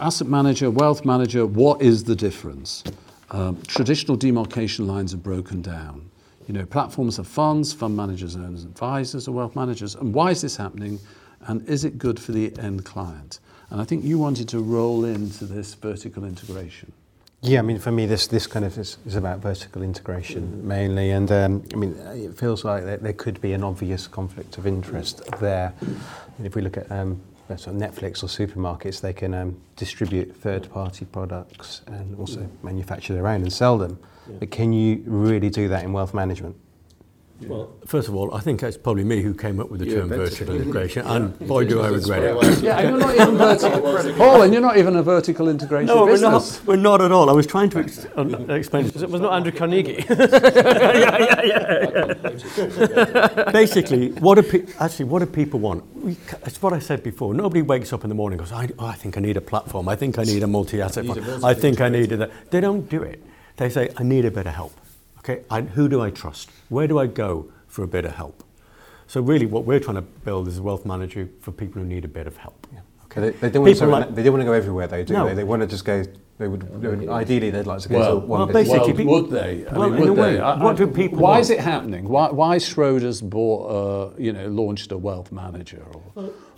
Asset manager, wealth manager, what is the difference? Traditional demarcation lines are broken down. You know, platforms are funds, fund managers, owners, advisors are wealth managers. And why is this happening? And is it good for the end client? And I think you wanted to roll into this vertical integration. Yeah, I mean, for me, this kind of is about vertical integration mainly. And I mean, it feels like there could be an obvious conflict of interest there. And if we look at sort of Netflix or supermarkets, they can distribute third-party products and also manufacture their own and sell them. Yeah. But can you really do that in wealth management? Yeah. Well, first of all, I think it's probably me who came up with the term vertical integration, and boy, do I regret it. Yeah, and you're not even vertical, Paul, and you're not even a vertical integration business. We're not at all. I was trying to explain. Because it was not Andrew Carnegie. Yeah. Basically, what do people want? It's what I said before. Nobody wakes up in the morning and goes, I think I need a platform. I think I need a multi-asset fund. I think I need that. They don't do it. They say, I need a bit of help. Okay, and who do I trust? Where do I go for a bit of help? So really what we're trying to build is a wealth manager for people who need a bit of help. Yeah. Okay. They don't want to go everywhere, though, do they? They want to just go, ideally they'd like to go to one business. Well, would they? Why is it happening? Why Schroders launched a wealth manager?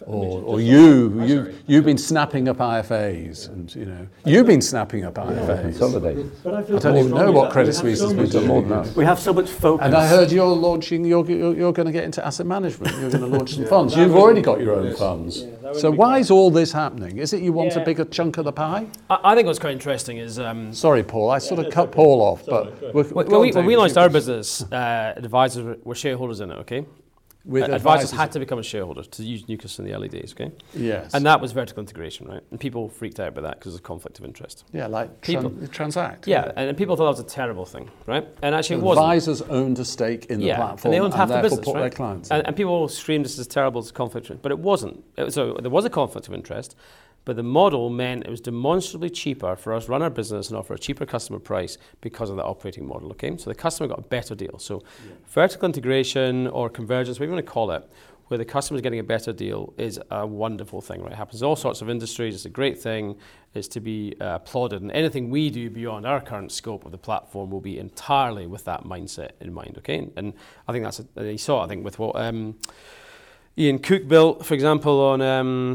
You've been snapping up IFAs, and you've been snapping up IFAs. But I don't even know what Credit Suisse has been doing more than that. We have so much focus. And I heard you're going to get into asset management. You're going to launch some funds. You've already got your own funds. So why is all this happening? Is it you want a bigger chunk of the pie? I think what's quite interesting is... sorry, Paul, I sort of cut Paul off. When we launched our business, advisors were shareholders in it, okay? Advisors had to become a shareholder to use Nucleus in the early days, okay? Yes. And that was vertical integration, right? And people freaked out by that because of conflict of interest. Yeah, like Transact. Yeah, and people thought that was a terrible thing, right? And actually it wasn't. Advisors owned a stake in the platform, and they owned half the business, right? Their clients and people screamed this is terrible, it's conflict of interest, but it wasn't. So there was a conflict of interest, but the model meant it was demonstrably cheaper for us to run our business and offer a cheaper customer price because of the operating model, okay? So the customer got a better deal. So vertical integration or convergence, whatever you want to call it, where the customer's getting a better deal is a wonderful thing, right? It happens in all sorts of industries. It's a great thing. It's to be applauded. And anything we do beyond our current scope of the platform will be entirely with that mindset in mind, okay? And I think that's with what... Ian Cook built, for example, on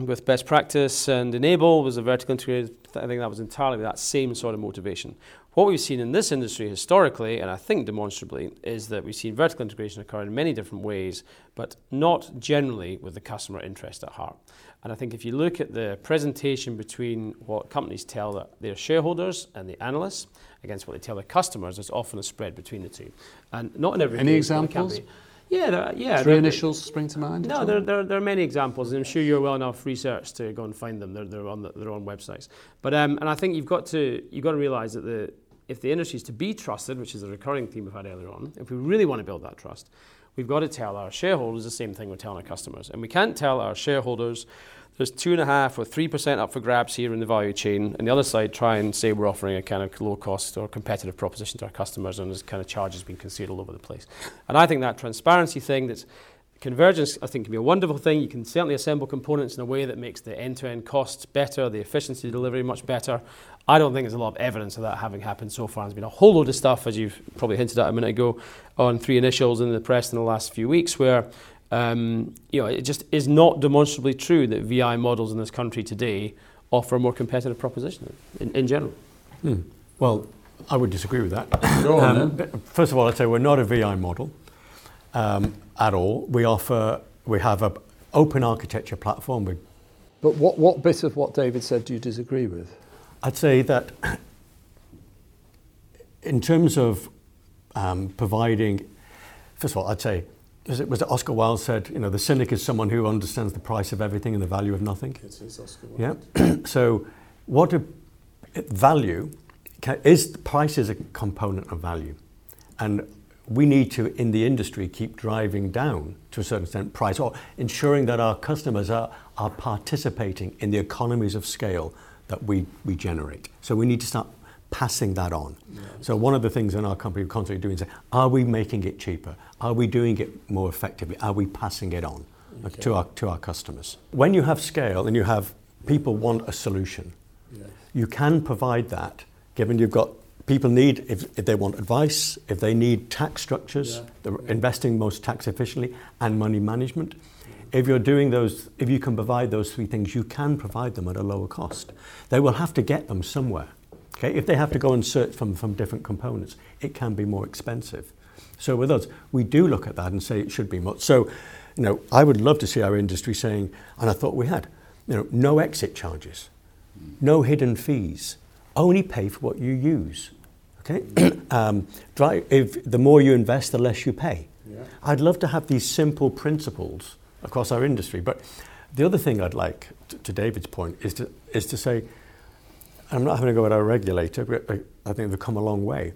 with Best Practice and Enable was a vertical integrated. I think that was entirely with that same sort of motivation. What we've seen in this industry historically, and I think demonstrably, is that we've seen vertical integration occur in many different ways, but not generally with the customer interest at heart. And I think if you look at the presentation between what companies tell their shareholders and the analysts against what they tell their customers, there's often a spread between the two. And not in every case. Any examples? Yeah, Three initials spring to mind? No, there are many examples, and I'm sure you're well enough researched to go and find them. They're on their own websites. But and I think you've got to realise that if the industry is to be trusted, which is a recurring theme we've had earlier on, if we really want to build that trust, we've got to tell our shareholders the same thing we're telling our customers, and we can't tell our shareholders there's 2.5% or 3% up for grabs here in the value chain, and the other side try and say we're offering a kind of low-cost or competitive proposition to our customers, and this kind of charge has been concealed all over the place. And I think that transparency thing, that's convergence, I think can be a wonderful thing. You can certainly assemble components in a way that makes the end-to-end costs better, the efficiency delivery much better. I don't think there's a lot of evidence of that having happened so far. There's been a whole load of stuff, as you've probably hinted at a minute ago, on Three Initials in the press in the last few weeks where it just is not demonstrably true that VI models in this country today offer a more competitive proposition in general. Well, I would disagree with that. Go on, then. First of all, I'd say we're not a VI model at all. We have an open architecture platform. But what bit of what David said do you disagree with? I'd say that in terms of providing, first of all, I'd say, as it was Oscar Wilde said, the cynic is someone who understands the price of everything and the value of nothing. It is Oscar Wilde. Yeah. So what a value is, price is a component of value. And we need to, in the industry, keep driving down to a certain extent price or ensuring that our customers are participating in the economies of scale that we generate. So we need to start passing that on. Yeah. So one of the things in our company we're constantly doing is, are we making it cheaper? Are we doing it more effectively? Are we passing it on to our customers? When you have scale and you have people want a solution, Yes. You can provide that, given you've got people need, if they want advice, if they need tax structures, investing most tax efficiently, and money management. If you're doing those, if you can provide those three things, you can provide them at a lower cost. They will have to get them somewhere. Okay, if they have to go and search from different components, it can be more expensive. So with us, we do look at that and say it should be much. So, you know, I would love to see our industry saying, and I thought we had, you know, no exit charges, no hidden fees, only pay for what you use. Okay, if the more you invest, the less you pay. Yeah. I'd love to have these simple principles across our industry. But the other thing I'd like, to David's point, is to say, I'm not having to go at our regulator, but I think they've come a long way.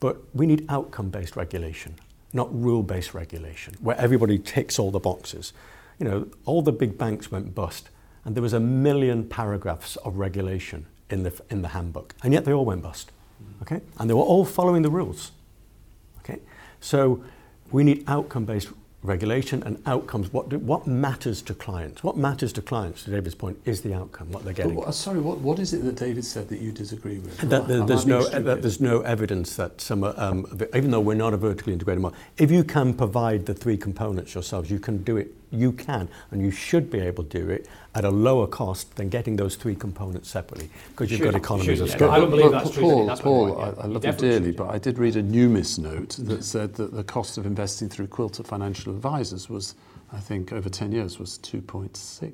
But we need outcome-based regulation, not rule-based regulation, where everybody ticks all the boxes. You know, all the big banks went bust, and there was 1 million paragraphs of regulation in the handbook, and yet they all went bust, okay? And they were all following the rules, okay? So we need outcome-based regulation and outcomes. What matters to clients? What matters to clients, to David's point, is the outcome, what they're getting. What is it that David said that you disagree with? There's no evidence that some, even though we're not a vertically integrated model, if you can provide the three components yourselves, you can do it. You can, and you should be able to do it at a lower cost than getting those three components separately, because you've got economies of scale. I don't believe that's true. Paul, I love you dearly, but I did read a Numis note that said that the cost of investing through Quilter Financial Advisors was, I think, over 10 years was 2.6%,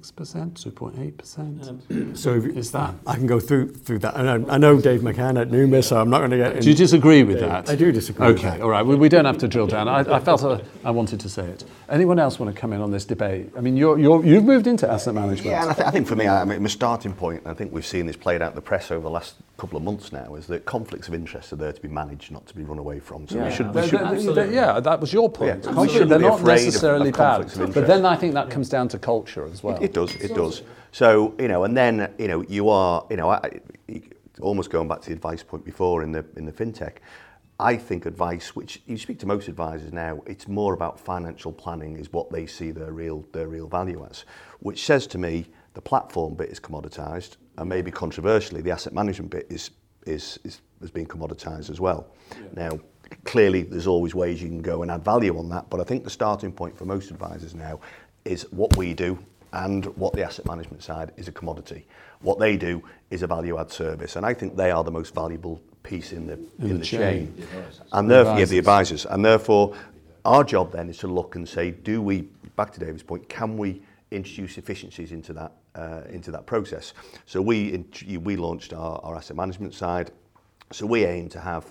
2.8%. So is that? I can go through that. I know Dave McCann at Numis, so I'm not going to get into. Do you disagree with that? I do disagree with that. Okay, all right. Well, we don't have to drill down. I felt I wanted to say it. Anyone else want to come in on this debate? I mean, you've moved into asset management. Yeah, and I think for me, my starting point, I think we've seen this played out in the press over the last couple of months now, is that conflicts of interest are there to be managed, not to be run away from. So that was your point. Yeah, they're not necessarily bad. But then I think that comes down to culture as well. It does. So, you know, and then, you know, you are, you know, almost going back to the advice point before in the fintech, I think advice, which you speak to most advisors now, it's more about financial planning is what they see their real value as, which says to me the platform bit is commoditized, and maybe controversially the asset management bit is being commoditized as well. Yeah. Now, clearly, there's always ways you can go and add value on that, but I think the starting point for most advisors now is what we do and what the asset management side is a commodity. What they do is a value-add service, and I think they are the most valuable piece in the chain. And therefore, the advisors. And therefore, our job then is to look and say, do we, back to David's point, can we introduce efficiencies into that process? So we launched our asset management side. So we aim to have.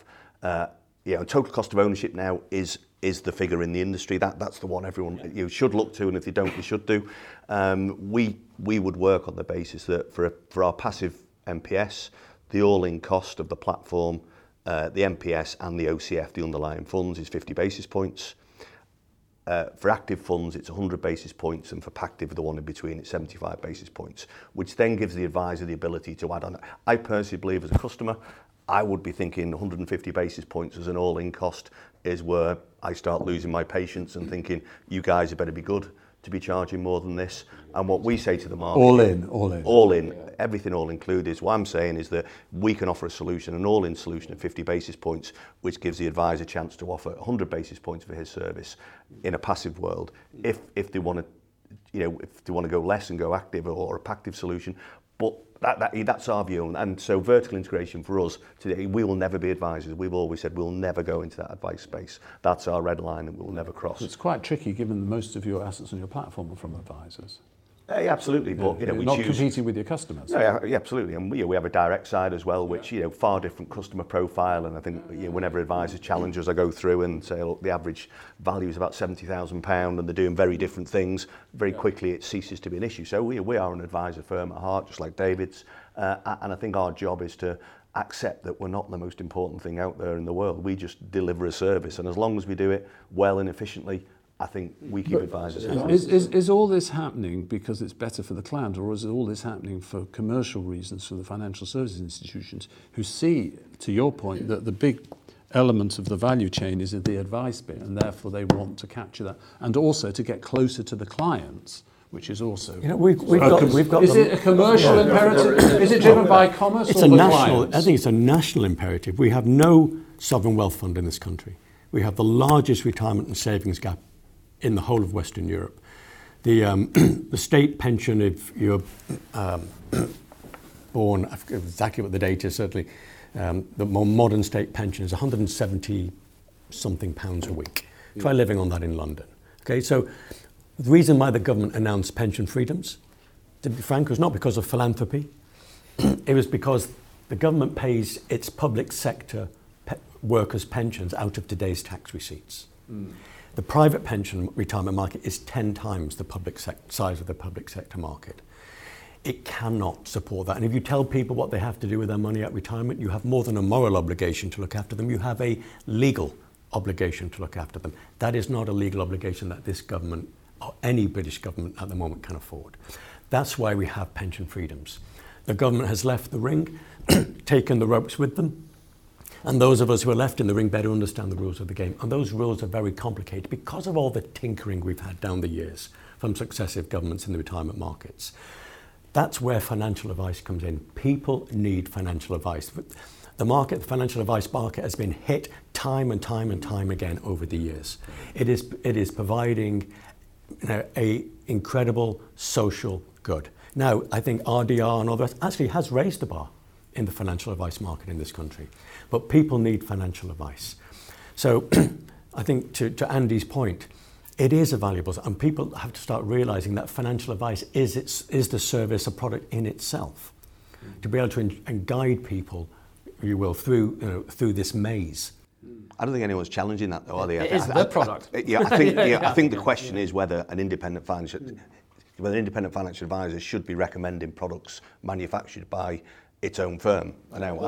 Total cost of ownership now is the figure in the industry. That's the one everyone you should look to, and if they don't, they should do. We would work on the basis that for our passive MPS, the all-in cost of the platform, the MPS and the OCF, the underlying funds, is 50 basis points. For active funds, it's 100 basis points, and for passive, the one in between, it's 75 basis points, which then gives the advisor the ability to add on. I personally believe, as a customer, I would be thinking 150 basis points as an all-in cost is where I start losing my patience and thinking, you guys better be good to be charging more than this. And what we say to the market... All in. Everything all included. What I'm saying is that we can offer a solution, an all-in solution at 50 basis points, which gives the advisor a chance to offer 100 basis points for his service in a passive world. If they want to, you know, if they want to go less and go active or a passive solution, but that's our view, and so vertical integration for us today, we will never be advisors. We've always said we'll never go into that advice space. That's our red line that we'll never cross. It's quite tricky given most of your assets on your platform are from advisors. Absolutely, but you know, we not choose... competing with your customers. No, absolutely, and we have a direct side as well, which you know, far different customer profile. And I think you know, whenever advisors challenge us, I go through and say, look, the average value is about £70,000, and they're doing very different things. Very quickly, it ceases to be an issue. So we are an advisor firm at heart, just like David's, and I think our job is to accept that we're not the most important thing out there in the world. We just deliver a service, and as long as we do it well and efficiently, I think we keep advisors. Is all this happening because it's better for the client, or is all this happening for commercial reasons for the financial services institutions who see, to your point, that the big element of the value chain is the advice bit, and therefore they want to capture that, and also to get closer to the clients which is also... You know, we've got is it a commercial imperative? Is it driven by commerce or by clients? I think it's a national imperative. We have no sovereign wealth fund in this country. We have the largest retirement and savings gap in the whole of Western Europe. The the state pension, if you're born, I forget exactly what the date is, certainly, the more modern state pension is 170 something pounds a week. Yeah. Try living on that in London. Okay, so the reason why the government announced pension freedoms, to be frank, was not because of philanthropy. It was because the government pays its public sector workers' pensions out of today's tax receipts. Mm. The private pension retirement market is 10 times the public size of the public sector market. It cannot support that. And if you tell people what they have to do with their money at retirement, you have more than a moral obligation to look after them. You have a legal obligation to look after them. That is not a legal obligation that this government or any British government at the moment can afford. That's why we have pension freedoms. The government has left the ring, taken the ropes with them. And those of us who are left in the ring better understand the rules of the game. And those rules are very complicated because of all the tinkering we've had down the years from successive governments in the retirement markets. That's where financial advice comes in. People need financial advice. The market, the financial advice market, has been hit time and time and time again over the years. It is providing, you know, a incredible social good. Now, I think RDR and all the rest actually has raised the bar in the financial advice market in this country. But people need financial advice. So I think to Andy's point, it is a valuable, and people have to start realizing that financial advice is the service, a product in itself. Mm. To be able to and guide people, you will, through this maze. I don't think anyone's challenging that though, are they? It is the product. I think the question is whether an independent financial, whether an independent financial advisor should be recommending products manufactured by its own firm. And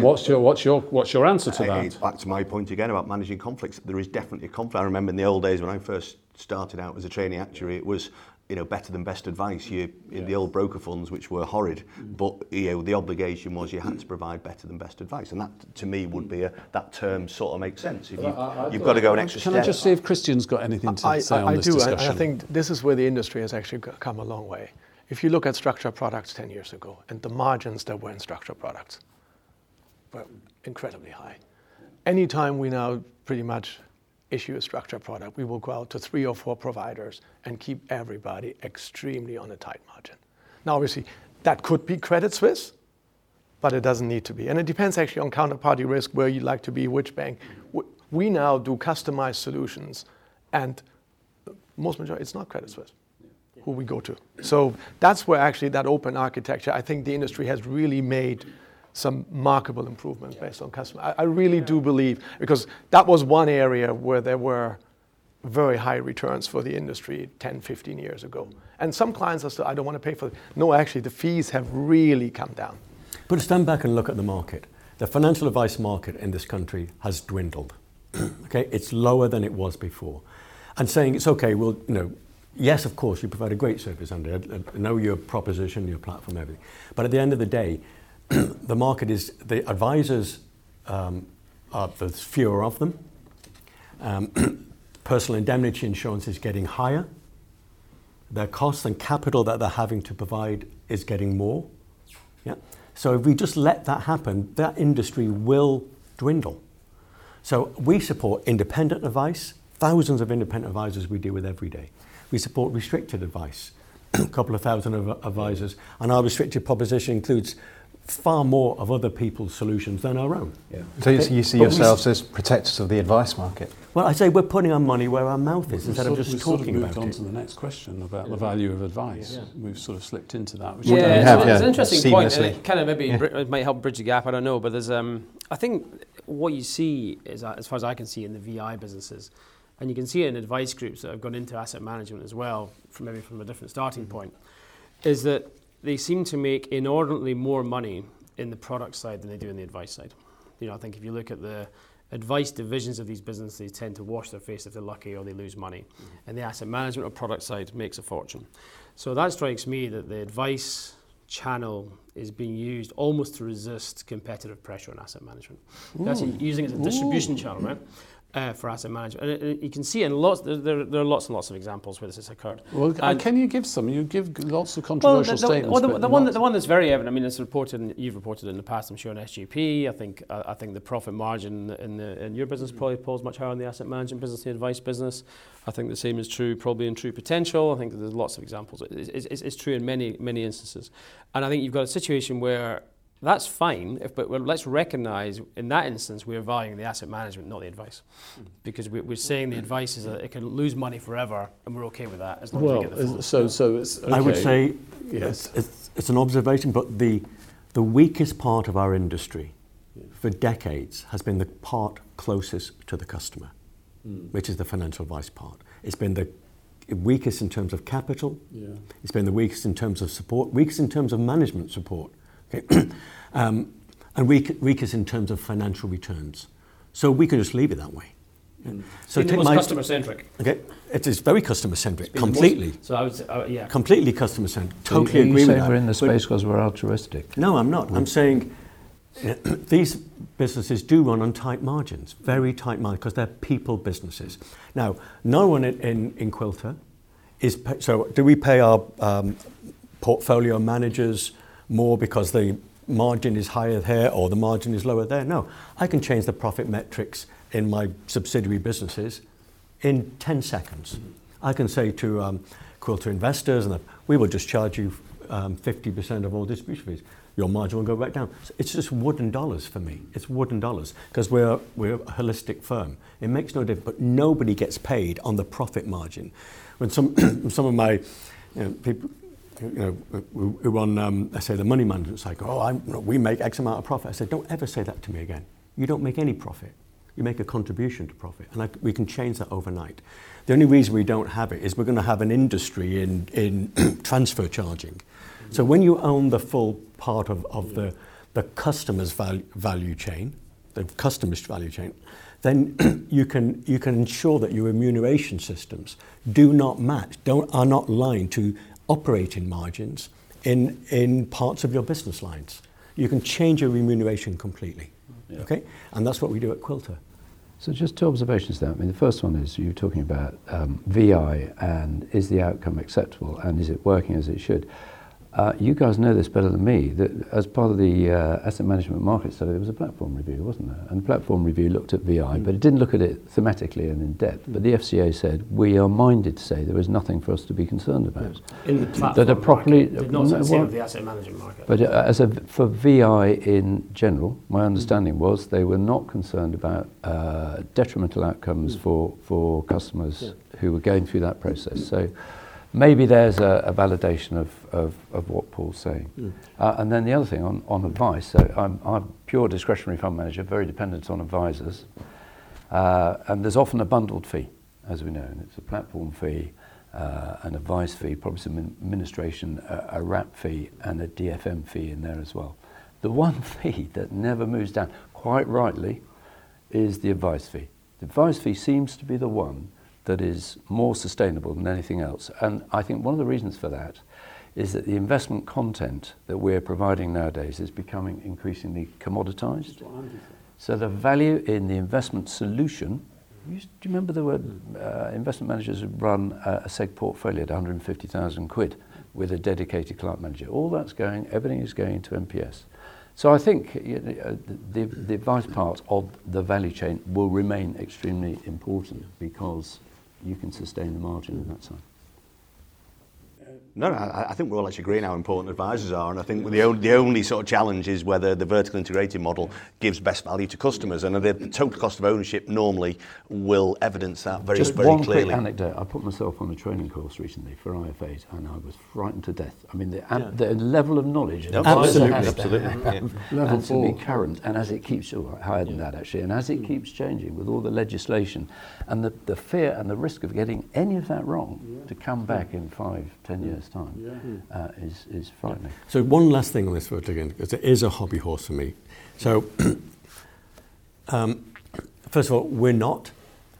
what's your answer to that? It's back to my point again about managing conflicts. There is definitely a conflict. I remember in the old days when I first started out as a trainee actuary, it was, you know, better than best advice. The old broker funds, which were horrid, but you know the obligation was you had to provide better than best advice, and that to me would be that term sort of makes sense. If you've got to go an extra step. Can I just see if Christian's got anything to say on this discussion? I think this is where the industry has actually come a long way. If you look at structured products 10 years ago and the margins that were in structured products were incredibly high. Anytime we now pretty much issue a structured product, we will go out to 3 or 4 providers and keep everybody extremely on a tight margin. Now, obviously, that could be Credit Suisse, but it doesn't need to be. And it depends actually on counterparty risk, where you like to be, which bank. We now do customized solutions, and most majority, it's not Credit Suisse who we go to. So that's where actually that open architecture, I think the industry has really made some remarkable improvements based on customer. I really do believe, because that was one area where there were very high returns for the industry 10, 15 years ago. And some clients are still, I don't want to pay for it. No, actually the fees have really come down. But stand back and look at the market. The financial advice market in this country has dwindled. Okay, it's lower than it was before. And saying it's okay, well, you know, yes, of course, you provide a great service, Andy. I know your proposition, your platform, everything. But at the end of the day, the market is, the advisors, there's fewer of them. Personal indemnity insurance is getting higher. Their costs and capital that they're having to provide is getting more. Yeah. So if we just let that happen, that industry will dwindle. So we support independent advice. Thousands of independent advisors we deal with every day. We support restricted advice, a couple of thousand of advisors, and our restricted proposition includes far more of other people's solutions than our own. Yeah. So you see yourselves as protectors of the advice market? Well, I say we're putting our money where our mouth is instead of just talking about it. We've sort of moved on to the next question about the value of advice. Yeah. We've sort of slipped into that. Which it's an interesting point, and it kind of maybe it might help bridge the gap, I don't know, but there's I think what you see is, as far as I can see, in the VI businesses, and you can see it in advice groups that have gone into asset management as well, from a different starting point, is that they seem to make inordinately more money in the product side than they do in the advice side. You know, I think if you look at the advice divisions of these businesses, they tend to wash their face if they're lucky, or they lose money. And the asset management or product side makes a fortune. So that strikes me that the advice channel is being used almost to resist competitive pressure on asset management. That's using it as a distribution channel, right? for asset management. And you can see in lots, there are lots and lots of examples where this has occurred. Well, and can you give some? You give lots of controversial statements. Well, the one that's very evident, I mean, it's reported, and you've reported in the past, I'm sure, on SGP. I think the profit margin in your business probably pulls much higher on the asset management business, the advice business. I think the same is true probably in True Potential. I think there's lots of examples. It's true in many, many instances. And I think you've got a situation where that's fine, but let's recognise in that instance we're valuing the asset management, not the advice. Because we're saying the advice is that it can lose money forever, and we're okay with that as long as we get the full. So it's okay. I would say yes. It's an observation, but the weakest part of our industry for decades has been the part closest to the customer, which is the financial advice part. It's been the weakest in terms of capital, it's been the weakest in terms of support, weakest in terms of management support. Okay. And weakest in terms of financial returns. So we can just leave it that way. So it's customer-centric. Okay, it is very customer-centric, completely. Completely customer-centric. Totally agree with that. You say we're in the space because we're altruistic. No, I'm not. I'm saying these businesses do run on tight margins, very tight margins, because they're people businesses. Now, no one in Quilter is... So do we pay our portfolio managers more because the margin is higher here or the margin is lower there? No, I can change the profit metrics in my subsidiary businesses in 10 seconds. I can say to Quilter Investors, and we will just charge you 50% of all distribution fees. Your margin will go back down. So it's just wooden dollars for me. It's wooden dollars because we're a holistic firm. It makes no difference, but nobody gets paid on the profit margin. When some of my people, who run, I say, the money management cycle. We make X amount of profit. I said, don't ever say that to me again. You don't make any profit. You make a contribution to profit. And we can change that overnight. The only reason we don't have it is we're going to have an industry in transfer charging. Mm-hmm. So when you own the full part of the customer's value chain, the customer's value chain, then you can ensure that your remuneration systems do not match, are not aligned to operating margins in parts of your business lines. You can change your remuneration completely, okay? And that's what we do at Quilter. So just two observations there. I mean, the first one is you're talking about VI and is the outcome acceptable and is it working as it should? You guys know this better than me, that as part of the asset management market study, there was a platform review, wasn't there? And the platform review looked at VI, but it didn't look at it thematically and in depth. But the FCA said, we are minded to say there is nothing for us to be concerned about. In the platform that are properly market, did not say the same of the asset management market. But for VI in general, my understanding was they were not concerned about detrimental outcomes for customers who were going through that process. So maybe there's a validation of what Paul's saying. And then the other thing on advice, so I'm pure discretionary fund manager, very dependent on advisors, and there's often a bundled fee, as we know, and it's a platform fee, an advice fee, probably some administration, a wrap fee, and a DFM fee in there as well. The one fee that never moves down, quite rightly, is the advice fee. The advice fee seems to be the one that is more sustainable than anything else. And I think one of the reasons for that is that the investment content that we're providing nowadays is becoming increasingly commoditized. So the value in the investment solution, do you remember there were investment managers who run a seg portfolio at 150,000 quid with a dedicated client manager? All that's going, everything is going to MPS. So I think the advice part of the value chain will remain extremely important because you can sustain the margin on that side. No, I think we all actually agree on how important advisors are, and I think the only sort of challenge is whether the vertical integrated model gives best value to customers, and the total cost of ownership normally will evidence that very, very clearly. Just one quick anecdote. I put myself on a training course recently for IFAs, and I was frightened to death. I mean, the level of knowledge. Absolutely. Level 4. To be current, and as it keeps higher than that actually, and as it keeps changing with all the legislation, and the fear and the risk of getting any of that wrong to come back in 5-10 years time is frightening. So one last thing on this work again, because it is a hobby horse for me. So first of all,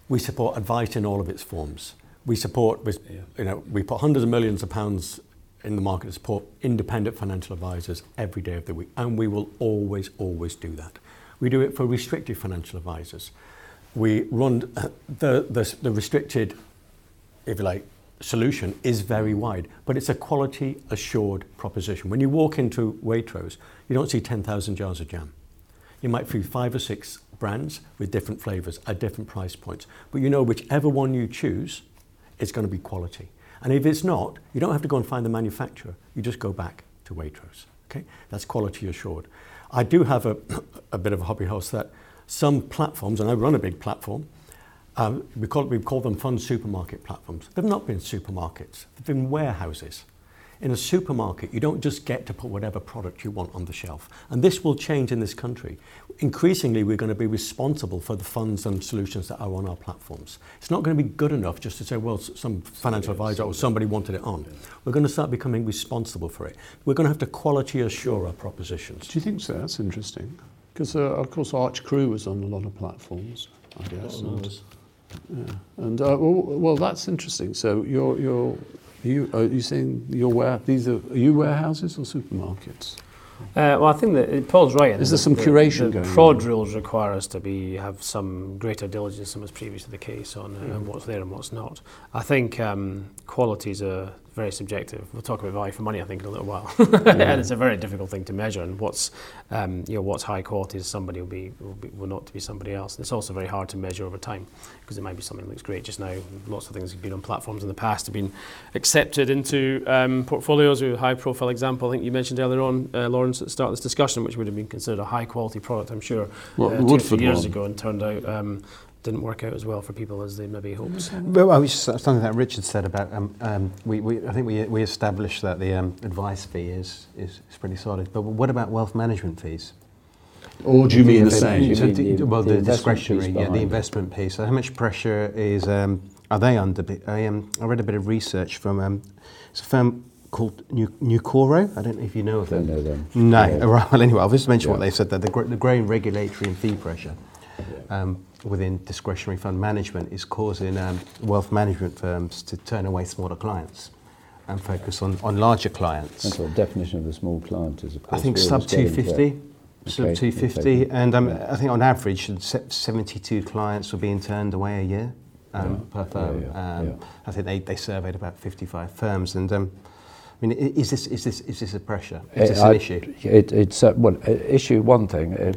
we support advice in all of its forms. We support, we put hundreds of millions of pounds in the market to support independent financial advisors every day of the week, and we will always do that. We do it for restricted financial advisors. we run the restricted, if you like, solution is very wide, but it's a quality assured proposition. When you walk into Waitrose, you don't see 10,000 jars of jam. You might see 5 or 6 brands with different flavors at different price points, but you know whichever one you choose, it's going to be quality. And if it's not, you don't have to go and find the manufacturer. You just go back to Waitrose. Okay, that's quality assured. I do have a bit of a hobby horse that some platforms, and I run a big platform. We call them fun supermarket platforms. They've not been supermarkets, they've been warehouses. In a supermarket, you don't just get to put whatever product you want on the shelf. And this will change in this country. Increasingly, we're going to be responsible for the funds and solutions that are on our platforms. It's not going to be good enough just to say, well, some financial advisor or somebody wanted it on. Yeah. We're going to start becoming responsible for it. We're going to have to quality assure our propositions. Do you think so? That's interesting. Because, of course, Arch Crew was on a lot of platforms, I guess. Oh, nice. Yeah, and well, that's interesting. So are you saying these are warehouses or supermarkets? Well, I think that Paul's right. Is there some curation going on? The prod rules require us to have some greater diligence than was previously the case on what's there and what's not. I think qualities are very subjective. We'll talk about value for money, I think, in a little while, and it's a very difficult thing to measure. And what's high quality is somebody will not be somebody else. And it's also very hard to measure over time because it might be something that looks great just now. Lots of things have been on platforms in the past have been accepted into portfolios. A high profile example, I think you mentioned earlier on, Lawrence, at the start of this discussion, which would have been considered a high quality product, I'm sure, 2 or 3 years ago, and turned out. Didn't work out as well for people as they maybe hoped. Well, I was just something that Richard said about I think we established that the advice fee is pretty solid. But what about wealth management fees? Or do you mean the same? The discretionary, the investment piece. So how much pressure are they under? I read a bit of research from it's a firm called Nucoro. I don't know if you know of them. I don't know them. No. Yeah. Well, anyway, I'll just mention what they said there. The growing regulatory and fee pressure. Within discretionary fund management is causing wealth management firms to turn away smaller clients and focus on larger clients. And so the definition of a small client is, of course, I think sub 250, and I think on average 72 clients were being turned away a year per firm. I think they surveyed about 55 firms, and I mean, is this a pressure? Is this an issue?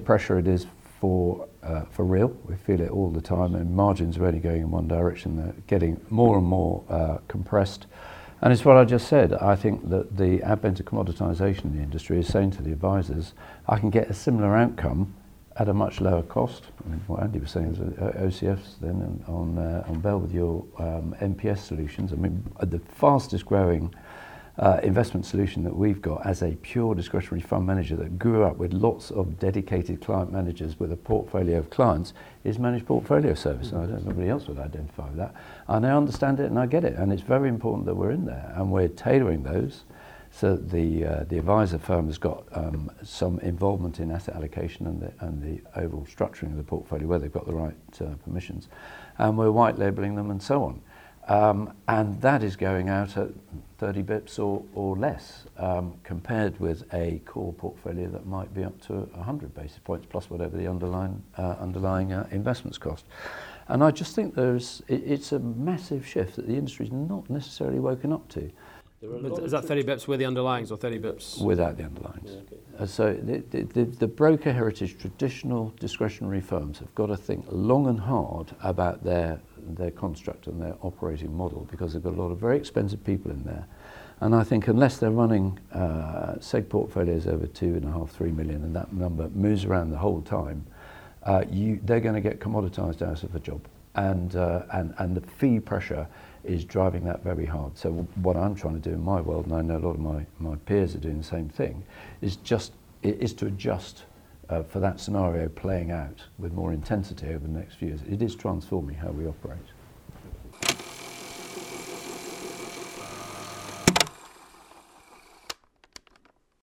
Pressure it is for real. We feel it all the time, and margins are only going in one direction. They're getting more and more compressed, and it's what I just said. I think that the advent of commoditisation in the industry is saying to the advisors, I can get a similar outcome at a much lower cost. I mean, what Andy was saying is OCFs then on Bell with your MPS solutions. I mean, the fastest growing investment solution that we've got as a pure discretionary fund manager that grew up with lots of dedicated client managers with a portfolio of clients is managed portfolio service. And I don't know if anybody else would identify with that. And I understand it and I get it. And it's very important that we're in there and we're tailoring those so that the advisor firm has got some involvement in asset allocation and the overall structuring of the portfolio where they've got the right permissions. And we're white labelling them and so on. And that is going out at 30 bips or less, compared with a core portfolio that might be up to 100 basis points plus whatever the underlying investments cost. And I just think it's a massive shift that the industry's not necessarily woken up to. Is that 30 bips with the underlyings or 30 bips? Without the underlyings. Yeah, okay. So the broker heritage, traditional discretionary firms have got to think long and hard about their construct and their operating model, because they've got a lot of very expensive people in there. And I think unless they're running seg portfolios over 2.5-3 million, and that number moves around the whole time, they're going to get commoditised out of a job. And the fee pressure is driving that very hard. So what I'm trying to do in my world, and I know a lot of my peers are doing the same thing, is to adjust for that scenario playing out with more intensity over the next few years. It is transforming how we operate.